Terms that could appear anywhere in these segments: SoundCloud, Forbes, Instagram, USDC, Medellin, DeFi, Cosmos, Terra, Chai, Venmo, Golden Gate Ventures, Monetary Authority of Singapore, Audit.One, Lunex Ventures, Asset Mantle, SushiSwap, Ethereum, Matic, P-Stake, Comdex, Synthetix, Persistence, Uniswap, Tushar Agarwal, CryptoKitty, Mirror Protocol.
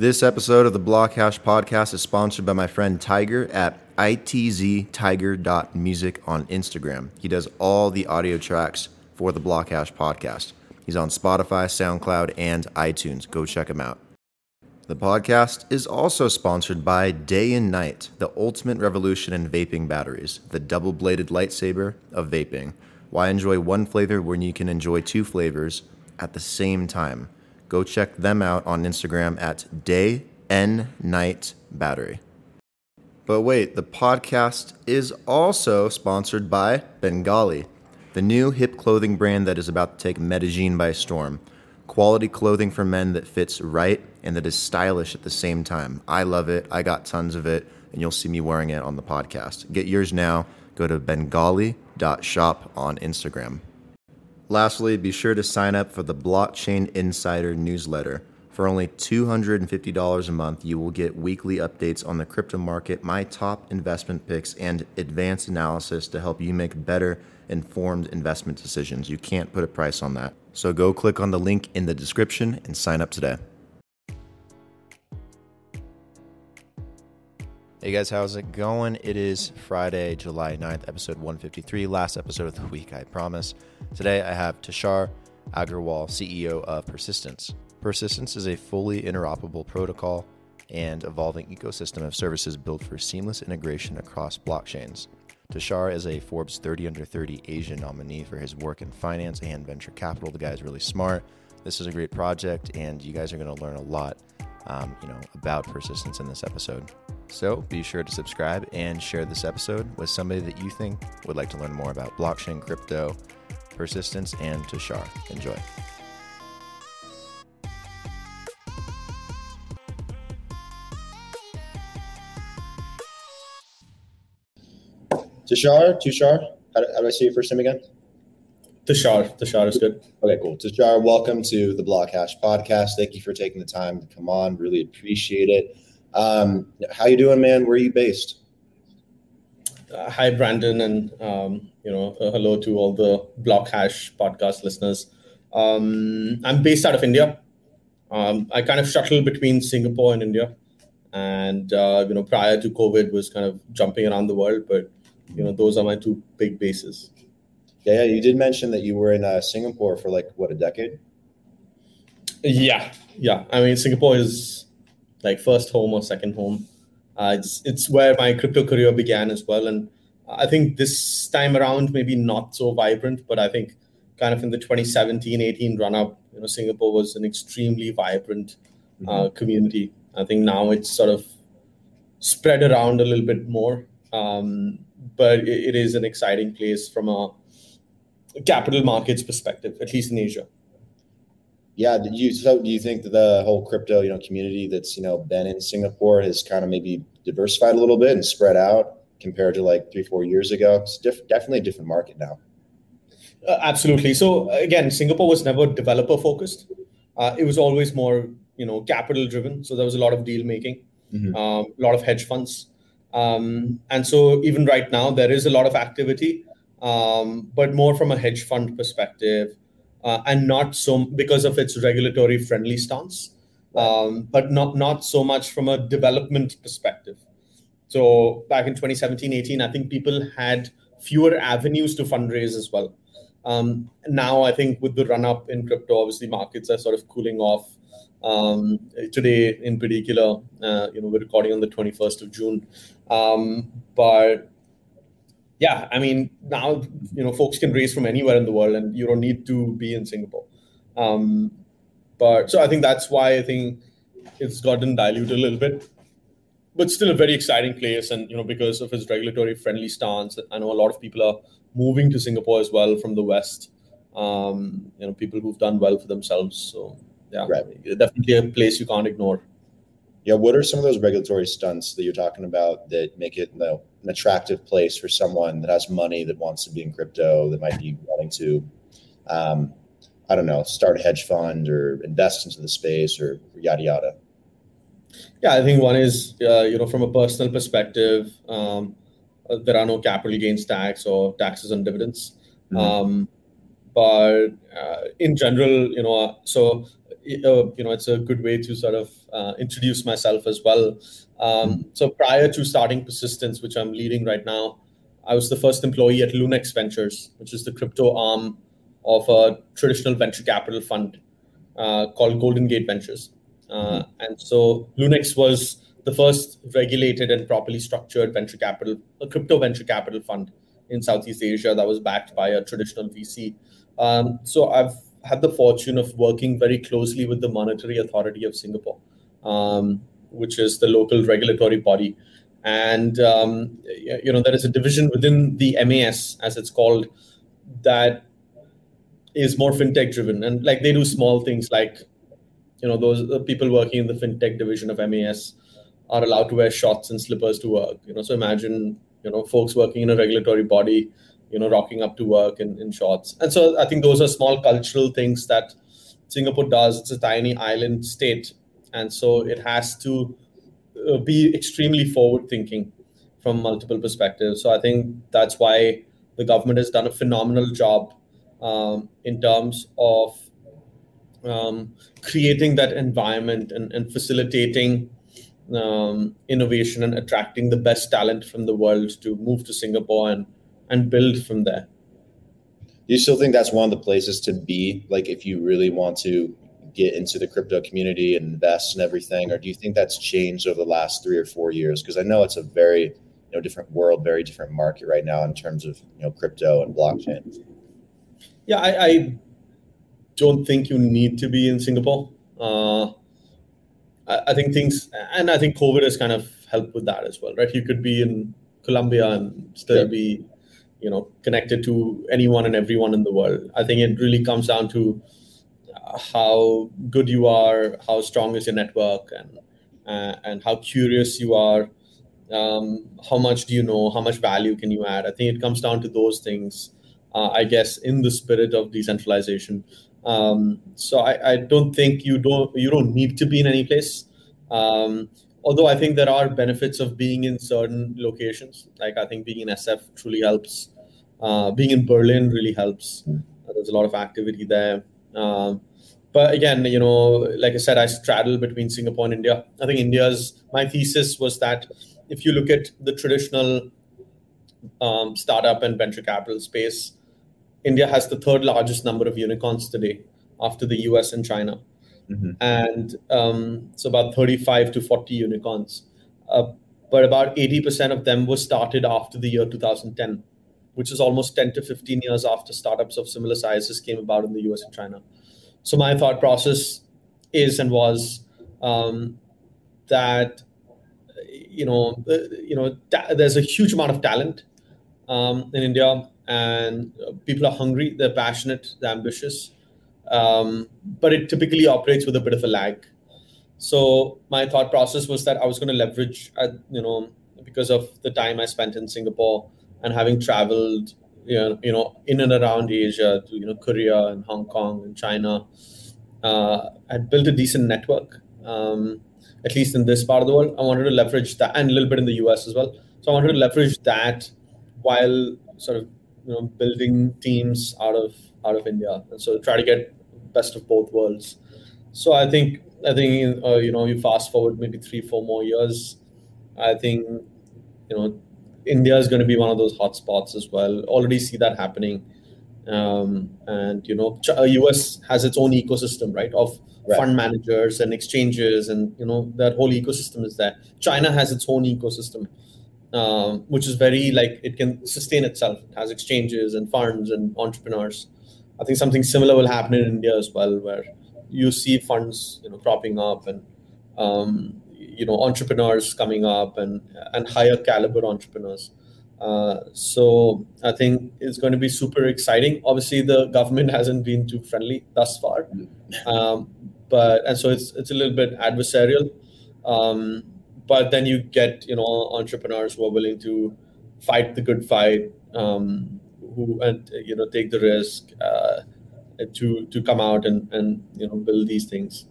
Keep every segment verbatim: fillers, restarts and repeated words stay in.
This episode of the Blockhash Podcast is sponsored by my friend Tiger at I T Z tiger dot music on Instagram. He does all the audio tracks for the Blockhash Podcast. He's on Spotify, SoundCloud, and iTunes. Go check him out. The podcast is also sponsored by Day and Night, the ultimate revolution in vaping batteries, the double-bladed lightsaber of vaping. Why enjoy one flavor when you can enjoy two flavors at the same time? Go check them out on Instagram at Day and Night Battery. But wait, the podcast is also sponsored by Bengali, the new hip clothing brand that is about to take Medellin by storm. Quality clothing for men that fits right and that is stylish at the same time. I love it. I got tons of it, and you'll see me wearing it on the podcast. Get yours now. Go to bengali dot shop on Instagram. Lastly, be sure to sign up for the Blockchain Insider newsletter. For only two hundred fifty dollars a month, you will get weekly updates on the crypto market, my top investment picks, and advanced analysis to help you make better informed investment decisions. You can't put a price on that. So go click on the link in the description and sign up today. Hey guys, how's it going? It is Friday, July ninth, episode one fifty-three, last episode of the week, I promise. Today I have Tushar Agarwal, C E O of Persistence. Persistence is a fully interoperable protocol and evolving ecosystem of services built for seamless integration across blockchains. Tushar is a Forbes thirty under thirty Asian nominee for his work in finance and venture capital. The guy's really smart. This is a great project, and you guys are going to learn a lot um, you know, about Persistence in this episode. So be sure to subscribe and share this episode with somebody that you think would like to learn more about blockchain, crypto, Persistence, and Tushar. Enjoy. Tushar, Tushar, how do, how do I say your first name again? Tushar, Tushar is good. Okay, cool. Tushar, welcome to the Blockhash Podcast. Thank you for taking the time to come on. Really appreciate it. Um, how you doing, man? Where are you based? Uh, hi, Brandon, and um, you know, uh, hello to all the Blockhash Podcast listeners. Um, I'm based out of India. Um, I kind of shuttle between Singapore and India, and uh, you know, prior to COVID, was kind of jumping around the world, but you know, those are my two big bases. Yeah, you did mention that you were in uh, Singapore for like, what, a decade? Yeah, yeah. I mean, Singapore is like first home or second home. Uh, it's it's where my crypto career began as well. And I think this time around, maybe not so vibrant, but I think kind of in the twenty seventeen eighteen run-up, you know, Singapore was an extremely vibrant mm-hmm. uh, community. I think now it's sort of spread around a little bit more. Um, but it, it is an exciting place from a capital markets perspective, at least in Asia. Yeah. Did you, so do you think that the whole crypto, you know, community that's, you know, been in Singapore has kind of maybe diversified a little bit and spread out compared to like three, four years ago? It's diff- definitely a different market now. Uh, absolutely. So again, Singapore was never developer focused. Uh, it was always more, you know, capital driven. So there was a lot of deal making, mm-hmm. um, a lot of hedge funds. Um, and so even right now, there is a lot of activity, um, but more from a hedge fund perspective uh, and not so because of its regulatory friendly stance, um, but not, not so much from a development perspective. So back in twenty seventeen eighteen, I think people had fewer avenues to fundraise as well. Um, now, I think with the run up in crypto, obviously markets are sort of cooling off. Um, today in particular, uh, you know, we're recording on the twenty-first of June. Um, but yeah, I mean, now, you know, folks can raise from anywhere in the world and you don't need to be in Singapore. Um, but so I think that's why I think it's gotten diluted a little bit, but still a very exciting place. And, you know, because of its regulatory friendly stance, I know a lot of people are moving to Singapore as well from the West. Um, you know, people who've done well for themselves. So yeah, right. Definitely a place you can't ignore. Yeah, what are some of those regulatory stunts that you're talking about that make it, you know, an attractive place for someone that has money that wants to be in crypto, that might be wanting to, um, I don't know, start a hedge fund or invest into the space or yada, yada? Yeah, I think one is, uh, you know, from a personal perspective, um, there are no capital gains tax or taxes on dividends. Mm-hmm. Um, but uh, in general, you know, so uh, you know, it's a good way to sort of uh, introduce myself as well. Um, so prior to starting Persistence, which I'm leading right now, I was the first employee at Lunex Ventures, which is the crypto arm of a traditional venture capital fund uh, called Golden Gate Ventures. Uh, mm-hmm. And so Lunex was the first regulated and properly structured venture capital, a crypto venture capital fund in Southeast Asia that was backed by a traditional V C. Um, so I've had the fortune of working very closely with the Monetary Authority of Singapore, um, which is the local regulatory body. And, um, you know, there is a division within the M A S, as it's called, that is more fintech driven. And like they do small things like, you know, those the people working in the fintech division of M A S are allowed to wear shorts and slippers to work. You know, so imagine, you know, folks working in a regulatory body, you know, rocking up to work in, in shorts. And so I think those are small cultural things that Singapore does. It's a tiny island state. And so it has to be extremely forward thinking from multiple perspectives. So I think that's why the government has done a phenomenal job um, in terms of um, creating that environment and, and facilitating um, innovation and attracting the best talent from the world to move to Singapore and and build from there. Do you still think that's one of the places to be, like if you really want to get into the crypto community and invest and everything, or do you think that's changed over the last three or four years? Because I know it's a very, you know, different world, very different market right now in terms of, you know, crypto and blockchain. Yeah, I, I don't think you need to be in Singapore. Uh, I, I think things, and I think COVID has kind of helped with that as well, right? You could be in Colombia and still yeah. be, you know, connected to anyone and everyone in the world. I think it really comes down to how good you are, how strong is your network, and uh, and how curious you are, um, how much do you know, how much value can you add? I think it comes down to those things, uh, I guess, in the spirit of decentralization. Um, so I, I don't think you don't you don't need to be in any place. Um, although I think there are benefits of being in certain locations. Like I think being in S F truly helps. Uh, being in Berlin really helps. Uh, there's a lot of activity there. Um, But again, you know, like I said, I straddle between Singapore and India. I think India's, my thesis was that if you look at the traditional um, startup and venture capital space, India has the third largest number of unicorns today after the U S and China. Mm-hmm. And um, it's about thirty-five to forty unicorns. Uh, but about eighty percent of them were started after the year two thousand ten, which is almost ten to fifteen years after startups of similar sizes came about in the U S and China. So my thought process is and was um, that, you know, uh, you know, ta- there's a huge amount of talent um, in India, and people are hungry, they're passionate, they're ambitious, um, but it typically operates with a bit of a lag. So my thought process was that I was going to leverage, uh, you know, because of the time I spent in Singapore and having traveled, you know, in and around Asia, to, you know, Korea and Hong Kong and China, uh, I built a decent network, um, at least in this part of the world. I wanted to leverage that, and a little bit in the U S as well. So I wanted to leverage that while sort of, you know, building teams out of out of India. And so try to get best of both worlds. So I think, I think uh, you know, you fast forward maybe three, four more years, I think, you know, India is going to be one of those hotspots as well. Already see that happening. Um, and, you know, U S has its own ecosystem, right, of right. fund managers and exchanges. And, you know, that whole ecosystem is there. China has its own ecosystem, um, which is very, like, it can sustain itself. It has exchanges and funds and entrepreneurs. I think something similar will happen in India as well, where you see funds, you know, cropping up and, um, you know, entrepreneurs coming up and, and higher caliber entrepreneurs. Uh, so I think it's going to be super exciting. Obviously, the government hasn't been too friendly thus far. Um, but and so it's it's a little bit adversarial. Um, but then you get, you know, entrepreneurs who are willing to fight the good fight, um, who and, you know, take the risk uh, to to come out and, and, you know, build these things.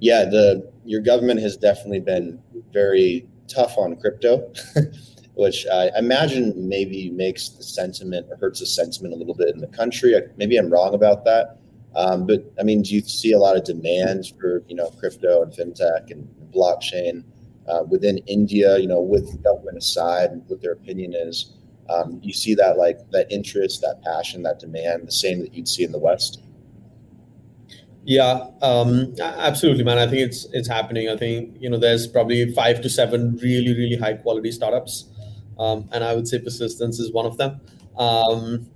Yeah, the your government has definitely been very tough on crypto, which I imagine maybe makes the sentiment or hurts the sentiment a little bit in the country. I, maybe I'm wrong about that, Um, but I mean, do you see a lot of demand for, you know, crypto and fintech and blockchain uh, within India, you know, with government aside, what their opinion is? Um, you see that, like, that interest, that passion, that demand, the same that you'd see in the West? Yeah, um, absolutely, man. I think it's it's happening. I think, you know, there's probably five to seven really, really high quality startups. Um, and I would say Persistence is one of them. Um,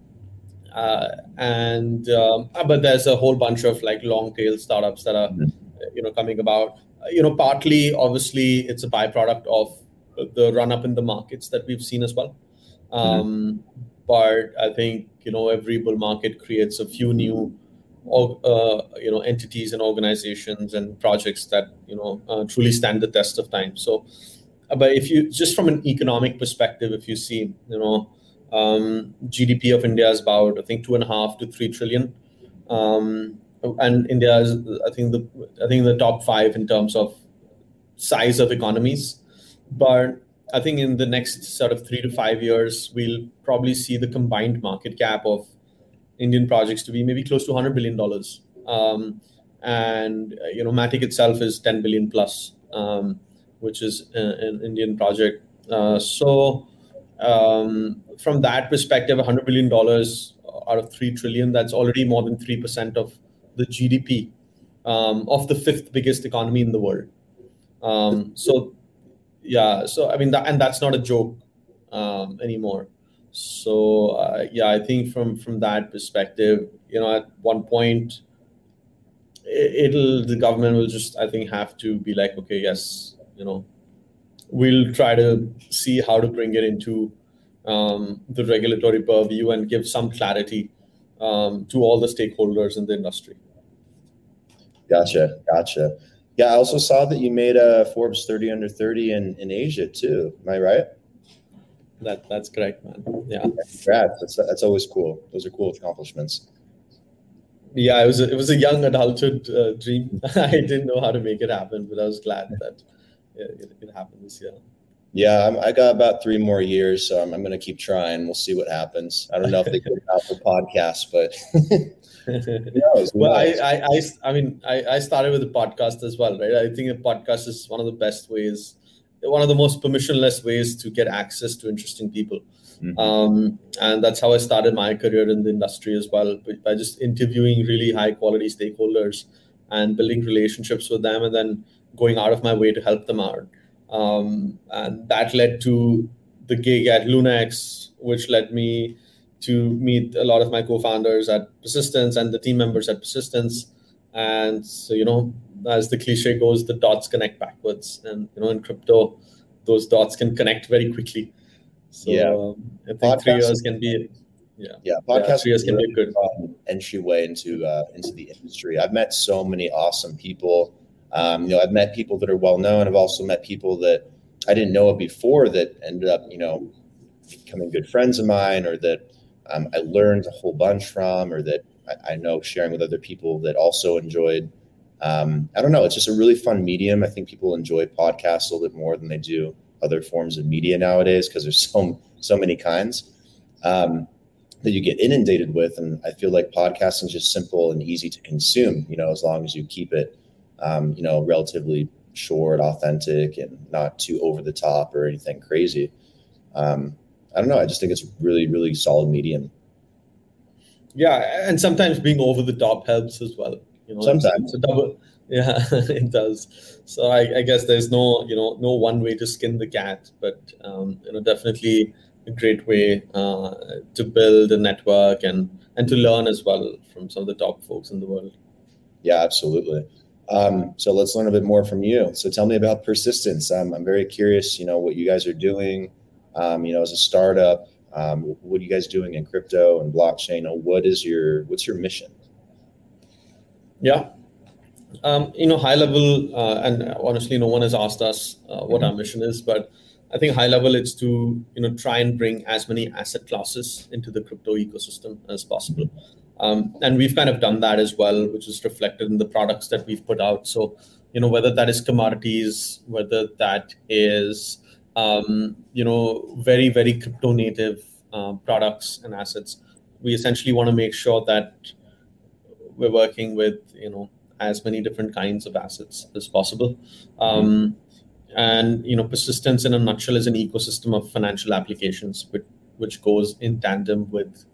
uh, and um, but there's a whole bunch of, like, long tail startups that are, you know, coming about, you know, partly, obviously, it's a byproduct of the run up in the markets that we've seen as well. Um, but I think, you know, every bull market creates a few new, uh, you know, entities and organizations and projects that, you know, uh, truly stand the test of time. So, but if you, just from an economic perspective, if you see, you know, um, G D P of India is about, I think, two and a half to three trillion. Um, and India is, I think, the, I think the top five in terms of size of economies. But I think in the next sort of three to five years, we'll probably see the combined market cap of Indian projects to be maybe close to one hundred billion dollars. Um, and, you know, Matic itself is ten billion plus, um, which is a, an Indian project. Uh, so um, from that perspective, one hundred billion dollars out of three trillion dollars, that's already more than three percent of the G D P um, of the fifth biggest economy in the world. Um, so Yeah. So, I mean, that, and that's not a joke um, anymore. So, uh, yeah, I think from, from that perspective, you know, at one point, it, it'll, the government will just, I think, have to be like, okay, yes, you know, we'll try to see how to bring it into um, the regulatory purview and give some clarity um, to all the stakeholders in the industry. Gotcha. Gotcha. Yeah, I also saw that you made a Forbes thirty under thirty in, in Asia too. Am I right? That that's correct, man. Yeah, congrats. That's that's always cool. Those are cool accomplishments. Yeah, it was a, it was a young adulthood uh, dream. I didn't know how to make it happen, but I was glad that it, it happened this year. Yeah, I'm, I got about three more years, so I'm, I'm going to keep trying. We'll see what happens. I don't know if they put it out for podcasts, but. yeah, well, I, I, I, I mean, I, I started with a podcast as well, right? I think a podcast is one of the best ways, one of the most permissionless ways to get access to interesting people. Mm-hmm. Um, and that's how I started my career in the industry as well, by just interviewing really high quality stakeholders and building relationships with them and then going out of my way to help them out. Um, and that led to the gig at Lunex, which led me to meet a lot of my co-founders at Persistence and the team members at Persistence. And so, you know, as the cliche goes, the dots connect backwards. And, you know, in crypto, those dots can connect very quickly. So yeah. um, I think podcast, three years can be, yeah. Yeah, podcast yeah, three years can be a good entryway into, uh, into the industry. I've met so many awesome people. Um, you know, I've met people that are well-known. I've also met people that I didn't know of before that ended up, you know, becoming good friends of mine, or that Um, I learned a whole bunch from, or that I, I know sharing with other people that also enjoyed. Um, I don't know. It's just a really fun medium. I think people enjoy podcasts a little bit more than they do other forms of media nowadays, because there's so so many kinds um, that you get inundated with. And I feel like podcasting is just simple and easy to consume, you know, as long as you keep it, um, you know, relatively short, authentic, and not too over the top or anything crazy. Um I don't know. I just think it's a really, really solid medium. Yeah, and sometimes being over the top helps as well. You know, sometimes it's a double. Yeah, it does. So I, I guess there's no, you know, no one way to skin the cat, but um, you know, definitely a great way uh, to build a network and and to learn as well from some of the top folks in the world. Yeah, absolutely. Um, so let's learn a bit more from you. So tell me about Persistence. I'm I'm very curious. You know, what you guys are doing. Um, you know, as a startup, um, what are you guys doing in crypto and blockchain? What is your, what's your mission? Yeah, um, you know, high level, uh, and honestly, no one has asked us uh, what mm-hmm. our mission is, but I think high level, it's to, you know, try and bring as many asset classes into the crypto ecosystem as possible. Um, and we've kind of done that as well, which is reflected in the products that we've put out. So, you know, whether that is commodities, whether that is Um, you know, very, very crypto native uh, products and assets. We essentially want to make sure that we're working with, you know, as many different kinds of assets as possible. Um, and, you know, Persistence in a nutshell is an ecosystem of financial applications, which, which goes in tandem with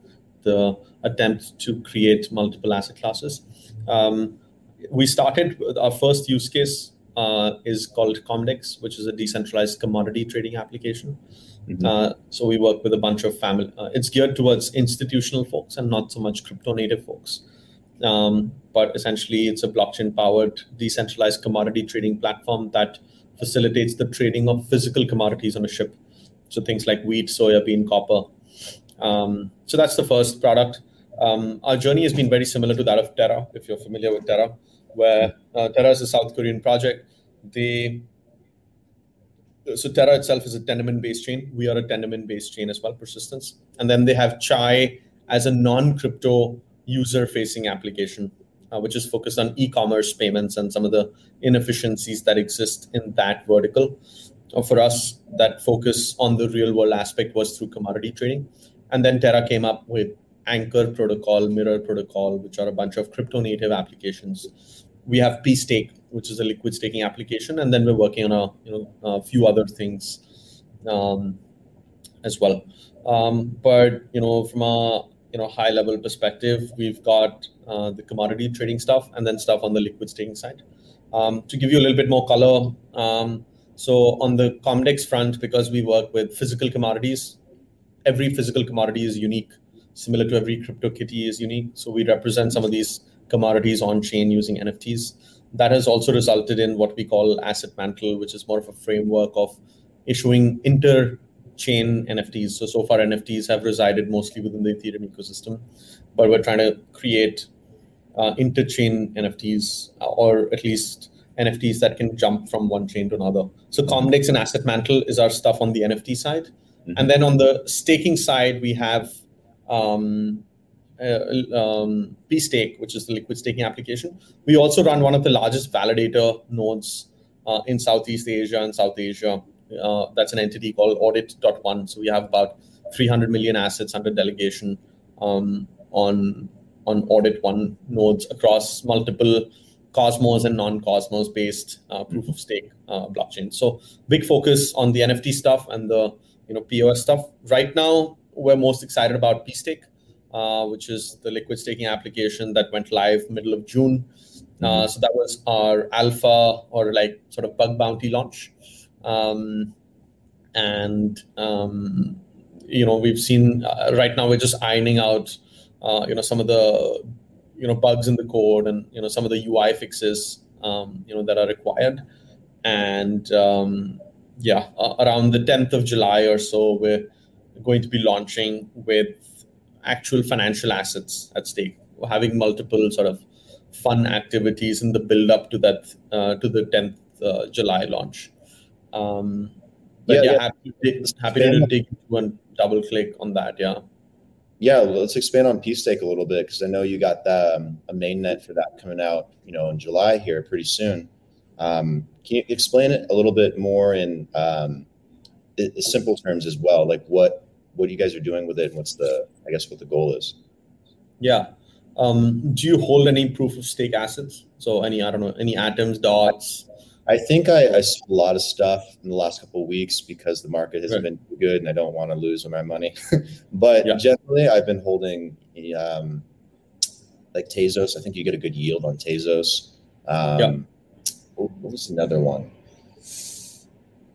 the attempt to create multiple asset classes. Um, we started with our first use case uh, is called Comdex, which is a decentralized commodity trading application. Mm-hmm. Uh, so we work with a bunch of family. Uh, it's geared towards institutional folks and not so much crypto native folks. Um, but essentially, it's a blockchain-powered decentralized commodity trading platform that facilitates the trading of physical commodities on a ship. So things like wheat, soybean, copper. Um, so that's the first product. Um, our journey has been very similar to that of Terra, if you're familiar with Terra, where uh, Terra is a South Korean project. They, so Terra itself is a Tendermint-based chain. We are a Tendermint-based chain as well, Persistence. And then they have Chai as a non-crypto user-facing application, uh, which is focused on e-commerce payments and some of the inefficiencies that exist in that vertical. Uh, for us, that focus on the real-world aspect was through commodity trading. And then Terra came up with Anchor Protocol, Mirror Protocol, which are a bunch of crypto-native applications. We have P-Stake, which is a liquid staking application, and then we're working on a, you know, a few other things um, as well. Um, but you know, from a you know high-level perspective, we've got uh, the commodity trading stuff, and then stuff on the liquid staking side. Um, to give you a little bit more color, um, so on the Comdex front, because we work with physical commodities, every physical commodity is unique. Similar to every CryptoKitty is unique. So we represent some of these commodities on chain using N F Ts. That has also resulted in what we call Asset Mantle, which is more of a framework of issuing inter-chain N F Ts. So, so far N F Ts have resided mostly within the Ethereum ecosystem, but we're trying to create uh, inter-chain N F Ts, or at least N F Ts that can jump from one chain to another. So Comdex and Asset Mantle is our stuff on the N F T side. Mm-hmm. And then on the staking side, we have Um, uh, um, P-Stake, which is the liquid staking application. We also run one of the largest validator nodes uh, in Southeast Asia and South Asia. Uh, that's an entity called Audit.One. So we have about three hundred million assets under delegation um, on on Audit.One nodes across multiple Cosmos and non-Cosmos based uh, proof of stake uh, blockchain. So big focus on the N F T stuff and the you know P O S stuff right now. We're most excited about P-Stake, uh, which is the liquid staking application that went live middle of June. Uh, so that was our alpha or like sort of bug bounty launch. Um, and, um, you know, we've seen uh, right now we're just ironing out, uh, you know, some of the, you know, bugs in the code and, you know, some of the U I fixes, um, you know, that are required. And um, yeah, uh, around the tenth of July or so, we're going to be launching with actual financial assets at stake. We're having multiple sort of fun activities in the build-up to that uh, to the tenth of July launch. Um, but yeah, yeah, yeah. happy, happy to dig into and double-click on that. Yeah, yeah. Let's expand on P-Stake a little bit because I know you got the, um, a mainnet for that coming out, you know, in July here pretty soon. Um, can you explain it a little bit more in um, simple terms as well? Like what? What you guys are doing with it, and what's the, I guess, what the goal is? Yeah. Um, do you hold any proof of stake assets? So any, I don't know, any atoms, dots? I think I, I sold a lot of stuff in the last couple of weeks because the market hasn't right. been good, and I don't want to lose my money. But yeah. Generally, I've been holding um, like Tezos. I think you get a good yield on Tezos. Um, yeah. What was another one?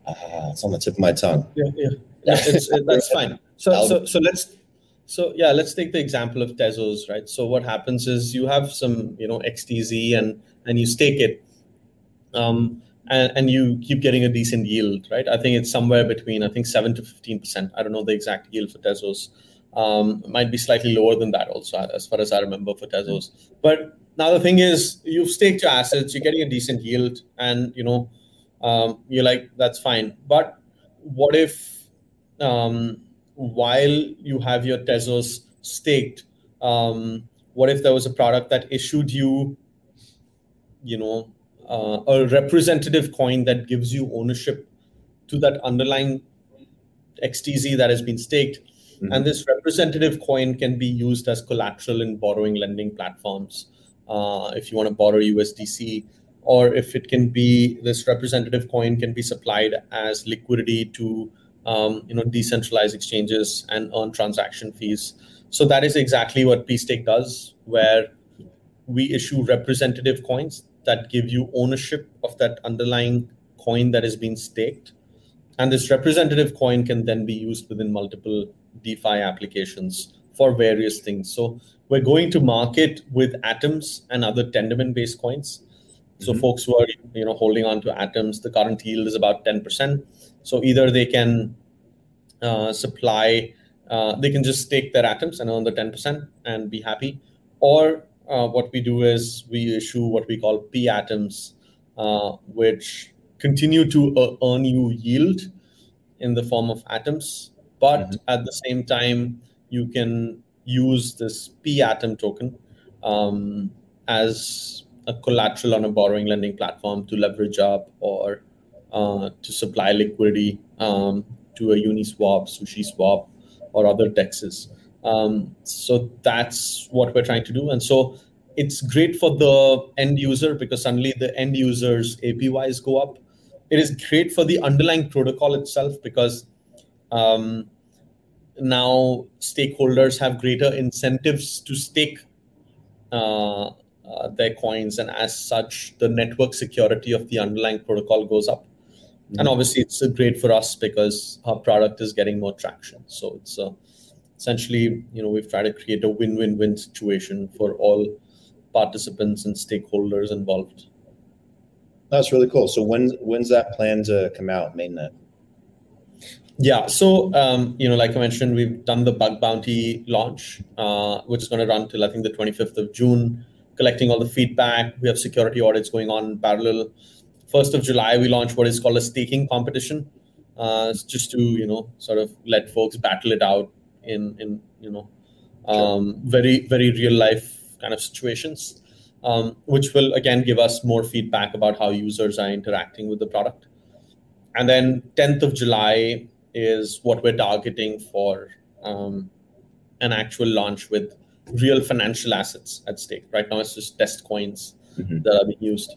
Uh, it's on the tip of my tongue. Yeah, yeah. yeah it's, it, that's fine. So, so, so let's, so yeah, let's take the example of Tezos, right? So what happens is you have some, you know, X T Z and, and you stake it, um, and, and you keep getting a decent yield, right? I think it's somewhere between, I think seven to fifteen percent. I don't know the exact yield for Tezos. Um, it might be slightly lower than that also, as far as I remember for Tezos. But now the thing is you've staked your assets, you're getting a decent yield and, you know, um, you're like, that's fine. But what if, Um, while you have your Tezos staked, um, what if there was a product that issued you, you know, uh, a representative coin that gives you ownership to that underlying X T Z that has been staked? Mm-hmm. And this representative coin can be used as collateral in borrowing lending platforms. uh, if you want to borrow U S D C, or if it can be, this representative coin can be supplied as liquidity to um, you know, decentralized exchanges and earn transaction fees. So that is exactly what P-Stake does, where we issue representative coins that give you ownership of that underlying coin that is being staked. And this representative coin can then be used within multiple DeFi applications for various things. So we're going to market with atoms and other Tendermint-based coins. So mm-hmm. folks who are you know holding on to atoms, the current yield is about ten percent. So either they can uh, supply, uh, they can just stake their atoms and earn the ten percent and be happy. Or uh, what we do is we issue what we call P-atoms, uh, which continue to uh, earn you yield in the form of atoms. But mm-hmm. at the same time, you can use this P-atom token um, as a collateral on a borrowing lending platform to leverage up or uh, to supply liquidity um, to a Uniswap, SushiSwap, or other D E Xs. Um, so that's what we're trying to do. And so it's great for the end user because suddenly the end user's A P Ys go up. It is great for the underlying protocol itself because um, now stakeholders have greater incentives to stake uh, uh, their coins. And as such, the network security of the underlying protocol goes up. Mm-hmm. And obviously, it's great for us because our product is getting more traction. So it's uh, essentially, you know, we've tried to create a win-win-win situation for all participants and stakeholders involved. That's really cool. So when when's that plan to come out, mainnet? Yeah, so, um, you know, like I mentioned, we've done the bug bounty launch, uh, which is going to run till, I think, the twenty-fifth of June, collecting all the feedback. We have security audits going on in parallel. first of July, we launched what is called a staking competition, uh, just to, you know, sort of let folks battle it out in, in you know, um, sure. very, very real life kind of situations, um, which will, again, give us more feedback about how users are interacting with the product. And then tenth of July is what we're targeting for um, an actual launch with real financial assets at stake. Right now, it's just test coins mm-hmm. that are being used.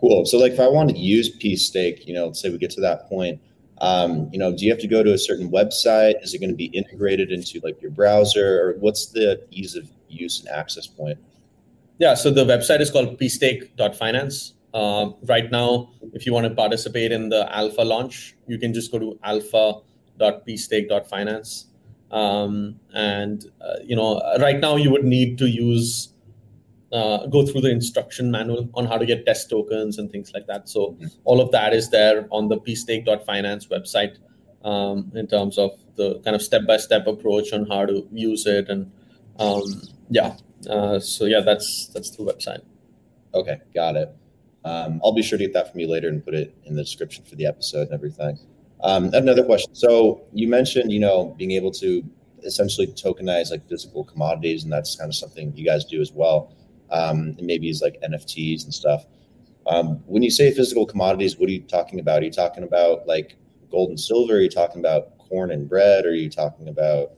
Cool. So, like, if I want to use P-Stake, you know, let's say we get to that point, um, you know, do you have to go to a certain website? Is it going to be integrated into like your browser, or what's the ease of use and access point? Yeah. So the website is called p stake dot finance. Uh, right now, if you want to participate in the alpha launch, you can just go to alpha dot p stake dot finance. Um, and, uh, you know, right now you would need to use, uh, go through the instruction manual on how to get test tokens and things like that. So mm-hmm. all of that is there on the p stake dot finance website um, in terms of the kind of step-by-step approach on how to use it. And um, yeah, uh, so yeah, that's, that's the website. Okay, got it. Um, I'll be sure to get that from you later and put it in the description for the episode and everything. Um, another question. So you mentioned, you know, being able to essentially tokenize like physical commodities, and that's kind of something you guys do as well. Um, and maybe it's like N F Ts and stuff. Um, when you say physical commodities, what are you talking about? Are you talking about like gold and silver? Are you talking about corn and bread? Are you talking about,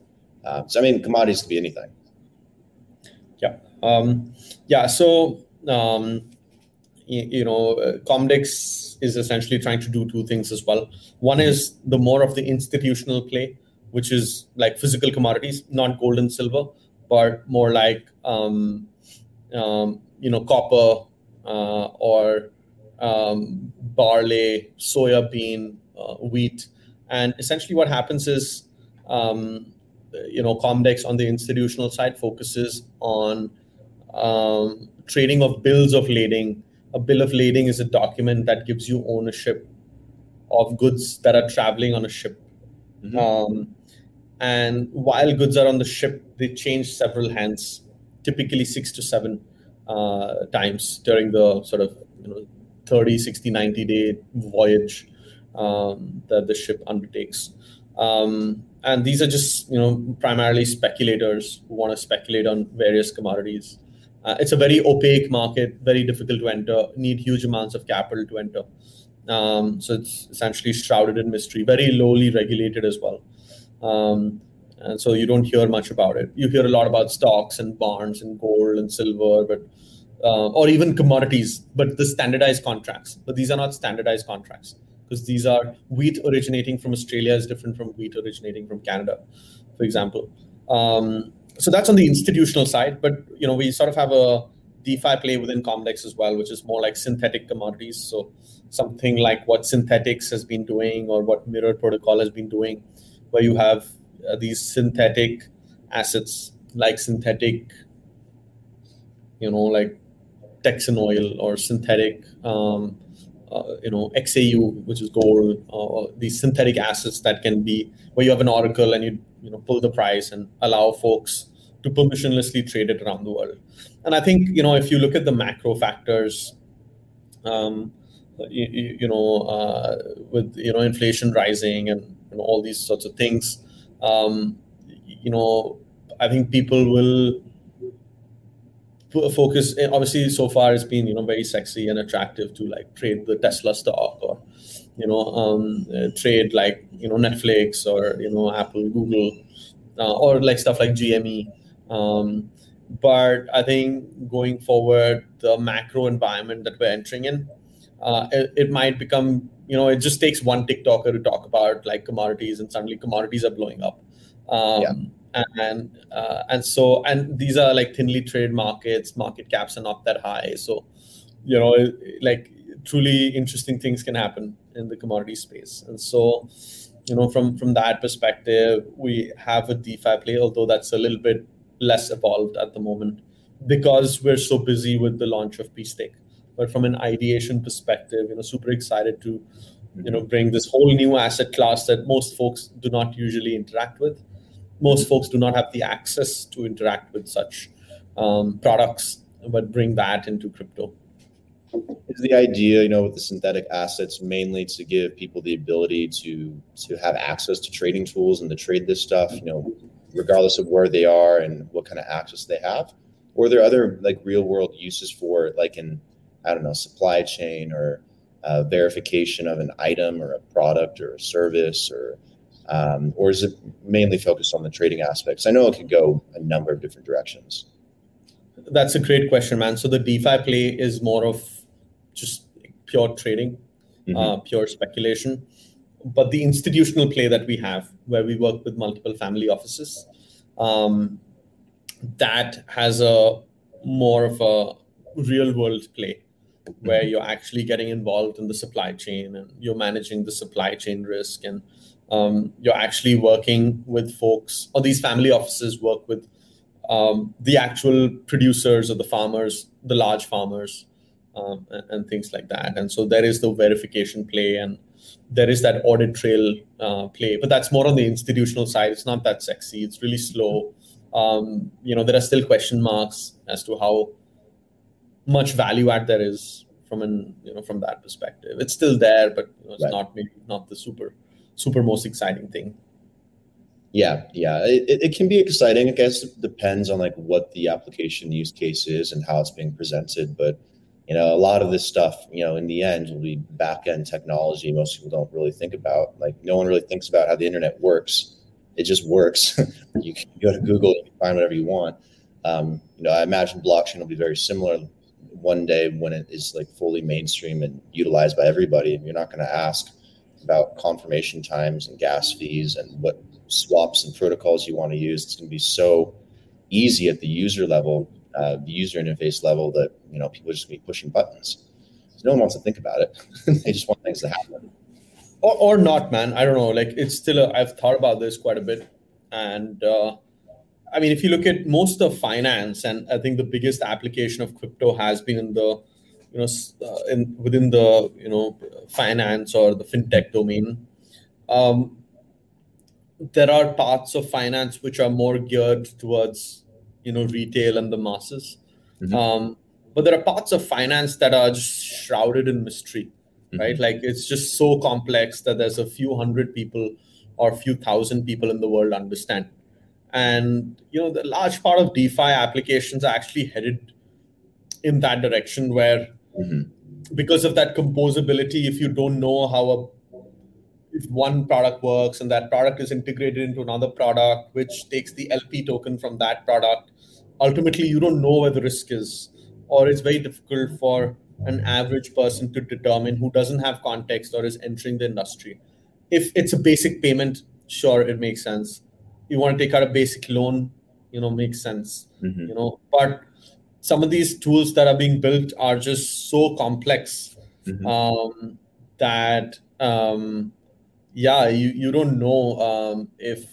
um, so I mean, commodities could be anything. Yeah. Um, yeah. So, um, you know, uh, Comdex is essentially trying to do two things as well. One mm-hmm. is the more of the institutional play, which is like physical commodities, not gold and silver, but more like, um, um, you know, copper uh, or um, barley, soya bean, uh, wheat. And essentially what happens is, um, you know, Comdex on the institutional side focuses on um, trading of bills of lading. A bill of lading is a document that gives you ownership of goods that are traveling on a ship. Mm-hmm. Um, and while goods are on the ship, they change several hands, typically six to seven uh, times during the sort of you know, thirty, sixty, ninety day voyage um, that the ship undertakes. Um, and these are just you know primarily speculators who want to speculate on various commodities. Uh, it's a very opaque market, very difficult to enter, need huge amounts of capital to enter. Um, so it's essentially shrouded in mystery, very lowly regulated as well. Um, And so you don't hear much about it. You hear a lot about stocks and bonds and gold and silver, but uh, or even commodities, but the standardized contracts. But these are not standardized contracts, because these are wheat originating from Australia is different from wheat originating from Canada, for example. Um, so that's on the institutional side. But you know, we sort of have a DeFi play within Comdex as well, which is more like synthetic commodities. So something like what Synthetix has been doing or what Mirror Protocol has been doing, where you have uh, these synthetic assets like synthetic, you know, like Texan oil or synthetic, um, uh, you know, X A U, which is gold, uh, or these synthetic assets that can be where you have an oracle and you, you know, pull the price and allow folks to permissionlessly trade it around the world. And I think, you know, if you look at the macro factors, um, you, you know, uh, with, you know, inflation rising and, and all these sorts of things, um, you know, I think people will focus, obviously so far it's been, you know, very sexy and attractive to like trade the Tesla stock or, you know, um, trade like, you know, Netflix or, you know, Apple, Google, uh, or like stuff like G M E. Um, but I think going forward, the macro environment that we're entering in, uh, it, it might become, you know, it just takes one TikToker to talk about like commodities and suddenly commodities are blowing up. Um, yeah. And and, uh, and so, and these are like thinly traded markets, market caps are not that high. So, you know, like truly interesting things can happen in the commodity space. And so, you know, from, from that perspective, we have a DeFi play, although that's a little bit less evolved at the moment because we're so busy with the launch of P-Stake. But from an ideation perspective, you know, super excited to, you know, bring this whole new asset class that most folks do not usually interact with. Most folks do not have the access to interact with such um, products, but bring that into crypto. Is the idea, you know, with the synthetic assets mainly to give people the ability to to have access to trading tools and to trade this stuff, you know, regardless of where they are and what kind of access they have? Or are there other like real world uses for it, like in, I don't know, supply chain or uh, verification of an item or a product or a service, or um, or is it mainly focused on the trading aspects? I know it could go a number of different directions. That's a great question, man. So the DeFi play is more of just pure trading, mm-hmm. uh, pure speculation. But the institutional play that we have, where we work with multiple family offices, um, that has a more of a real world play, where you're actually getting involved in the supply chain and you're managing the supply chain risk, and um, you're actually working with folks, or these family offices work with um, the actual producers or the farmers, the large farmers, um, and, and things like that. And so there is the verification play and there is that audit trail uh, play, but that's more on the institutional side. It's not that sexy. It's really slow. Um, you know, there are still question marks as to how much value add there is from an, you know, from that perspective. It's still there, but you know, it's right. not maybe not the super, super most exciting thing. Yeah, yeah, it, it can be exciting. I guess it depends on like what the application use case is and how it's being presented. But you know, a lot of this stuff, you know, in the end will be back end technology. Most people don't really think about. Like no one really thinks about how the internet works. It just works. You can go to Google and find whatever you want. Um, you know, I imagine blockchain will be very similar one day when it is like fully mainstream and utilized by everybody. You're not going to ask about confirmation times and gas fees and what swaps and protocols you want to use. It's going to be so easy at the user level, uh, the user interface level, that, you know, people are just going to be pushing buttons. So no one wants to think about it. They just want things to happen. Or, or not, man. I don't know. Like it's still, a, I've thought about this quite a bit. And, uh, I mean, if you look at most of finance, and I think the biggest application of crypto has been in the, you know, uh, in within the, you know, finance or the fintech domain. Um, there are parts of finance which are more geared towards, you know, retail and the masses. Mm-hmm. Um, but there are parts of finance that are just shrouded in mystery, mm-hmm. right? Like it's just so complex that there's a few hundred people or a few thousand people in the world understand. And, you know, the large part of DeFi applications are actually headed in that direction where, mm-hmm. because of that composability, if you don't know how a, if one product works and that product is integrated into another product, which takes the L P token from that product, ultimately you don't know where the risk is, or it's very difficult for an average person to determine who doesn't have context or is entering the industry. If it's a basic payment, sure, it makes sense. You want to take out a basic loan, you know, makes sense, mm-hmm. you know, but some of these tools that are being built are just so complex mm-hmm. um, that, um, yeah, you, you don't know um, if,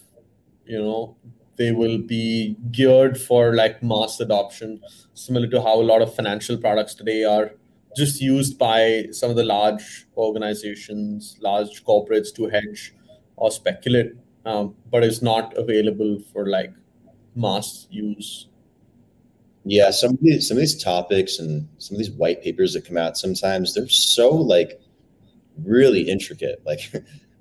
you know, they will be geared for like mass adoption, similar to how a lot of financial products today are just used by some of the large organizations, large corporates to hedge or speculate, um, but it's not available for like mass use. Yeah, some of these, some of these topics and some of these white papers that come out sometimes, they're so like really intricate. Like,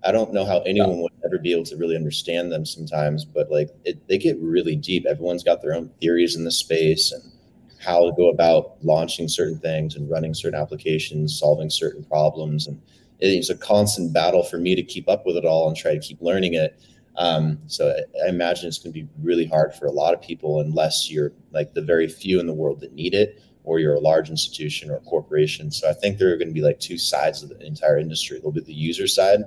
I don't know how anyone yeah. would ever be able to really understand them sometimes, but like it, they get really deep. Everyone's got their own theories in the space and how to go about launching certain things and running certain applications, solving certain problems. And it's a constant battle for me to keep up with it all and try to keep learning it. Um, so I imagine it's going to be really hard for a lot of people unless you're like the very few in the world that need it, or you're a large institution or a corporation. So I think there are going to be like two sides of the entire industry. There'll be the user side.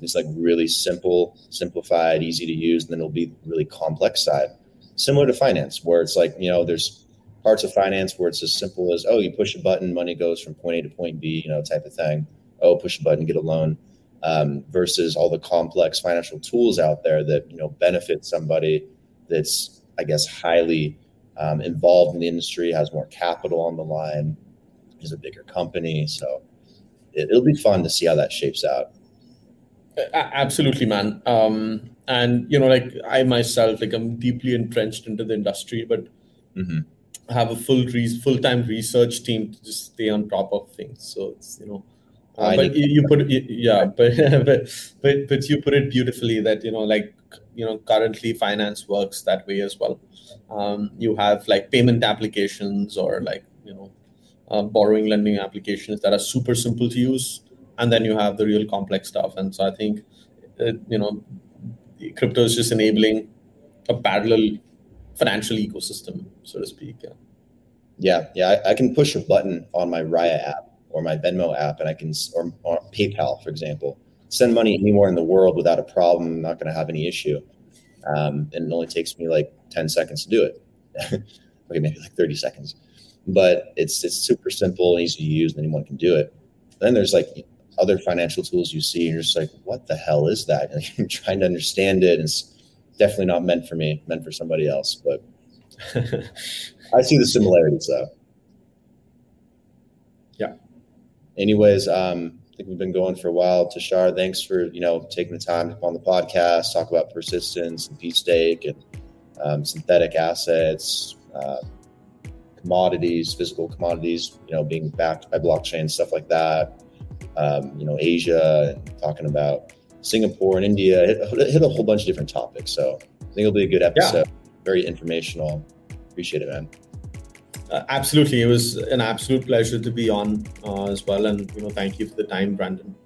It's like really simple, simplified, easy to use. And then it'll be really complex side, similar to finance, where it's like, you know, there's parts of finance where it's as simple as, oh, you push a button, money goes from point A to point B, you know, type of thing. Oh, push a button, get a loan. Um, versus all the complex financial tools out there that, you know, benefit somebody that's, I guess, highly um, involved in the industry, has more capital on the line, is a bigger company. So it, it'll be fun to see how that shapes out. Absolutely, man. Um, and, you know, like I myself, like I'm deeply entrenched into the industry, but mm-hmm. I have a full re- full-time research team to just stay on top of things. So it's, you know, Uh, but you, you put it, yeah, but, but but but you put it beautifully that, you know, like, you know, currently finance works that way as well. Um, you have like payment applications or like, you know, uh, borrowing, lending applications that are super simple to use. And then you have the real complex stuff. And so I think, uh, you know, crypto is just enabling a parallel financial ecosystem, so to speak. Yeah, yeah, yeah I, I can push a button on my Raya app or my Venmo app, and I can, or, or PayPal, for example, send money anywhere in the world without a problem. I'm not gonna have any issue. Um, and it only takes me like ten seconds to do it. Okay, maybe like thirty seconds. But it's it's super simple and easy to use, and anyone can do it. Then there's like other financial tools you see, and you're just like, what the hell is that? And I'm trying to understand it, and it's definitely not meant for me, meant for somebody else. But I see the similarities though. Yeah. Anyways, um, I think we've been going for a while. Tushar, thanks for, you know, taking the time to come on the podcast, talk about persistence and P-Stake and um, synthetic assets, uh, commodities, physical commodities, you know, being backed by blockchain, stuff like that. Um, you know, Asia, and talking about Singapore and India, hit, hit a whole bunch of different topics. So I think it'll be a good episode. Yeah. Very informational. Appreciate it, man. Uh, absolutely. It was an absolute pleasure to be on uh, as well. And, you know, thank you for the time, Brandon.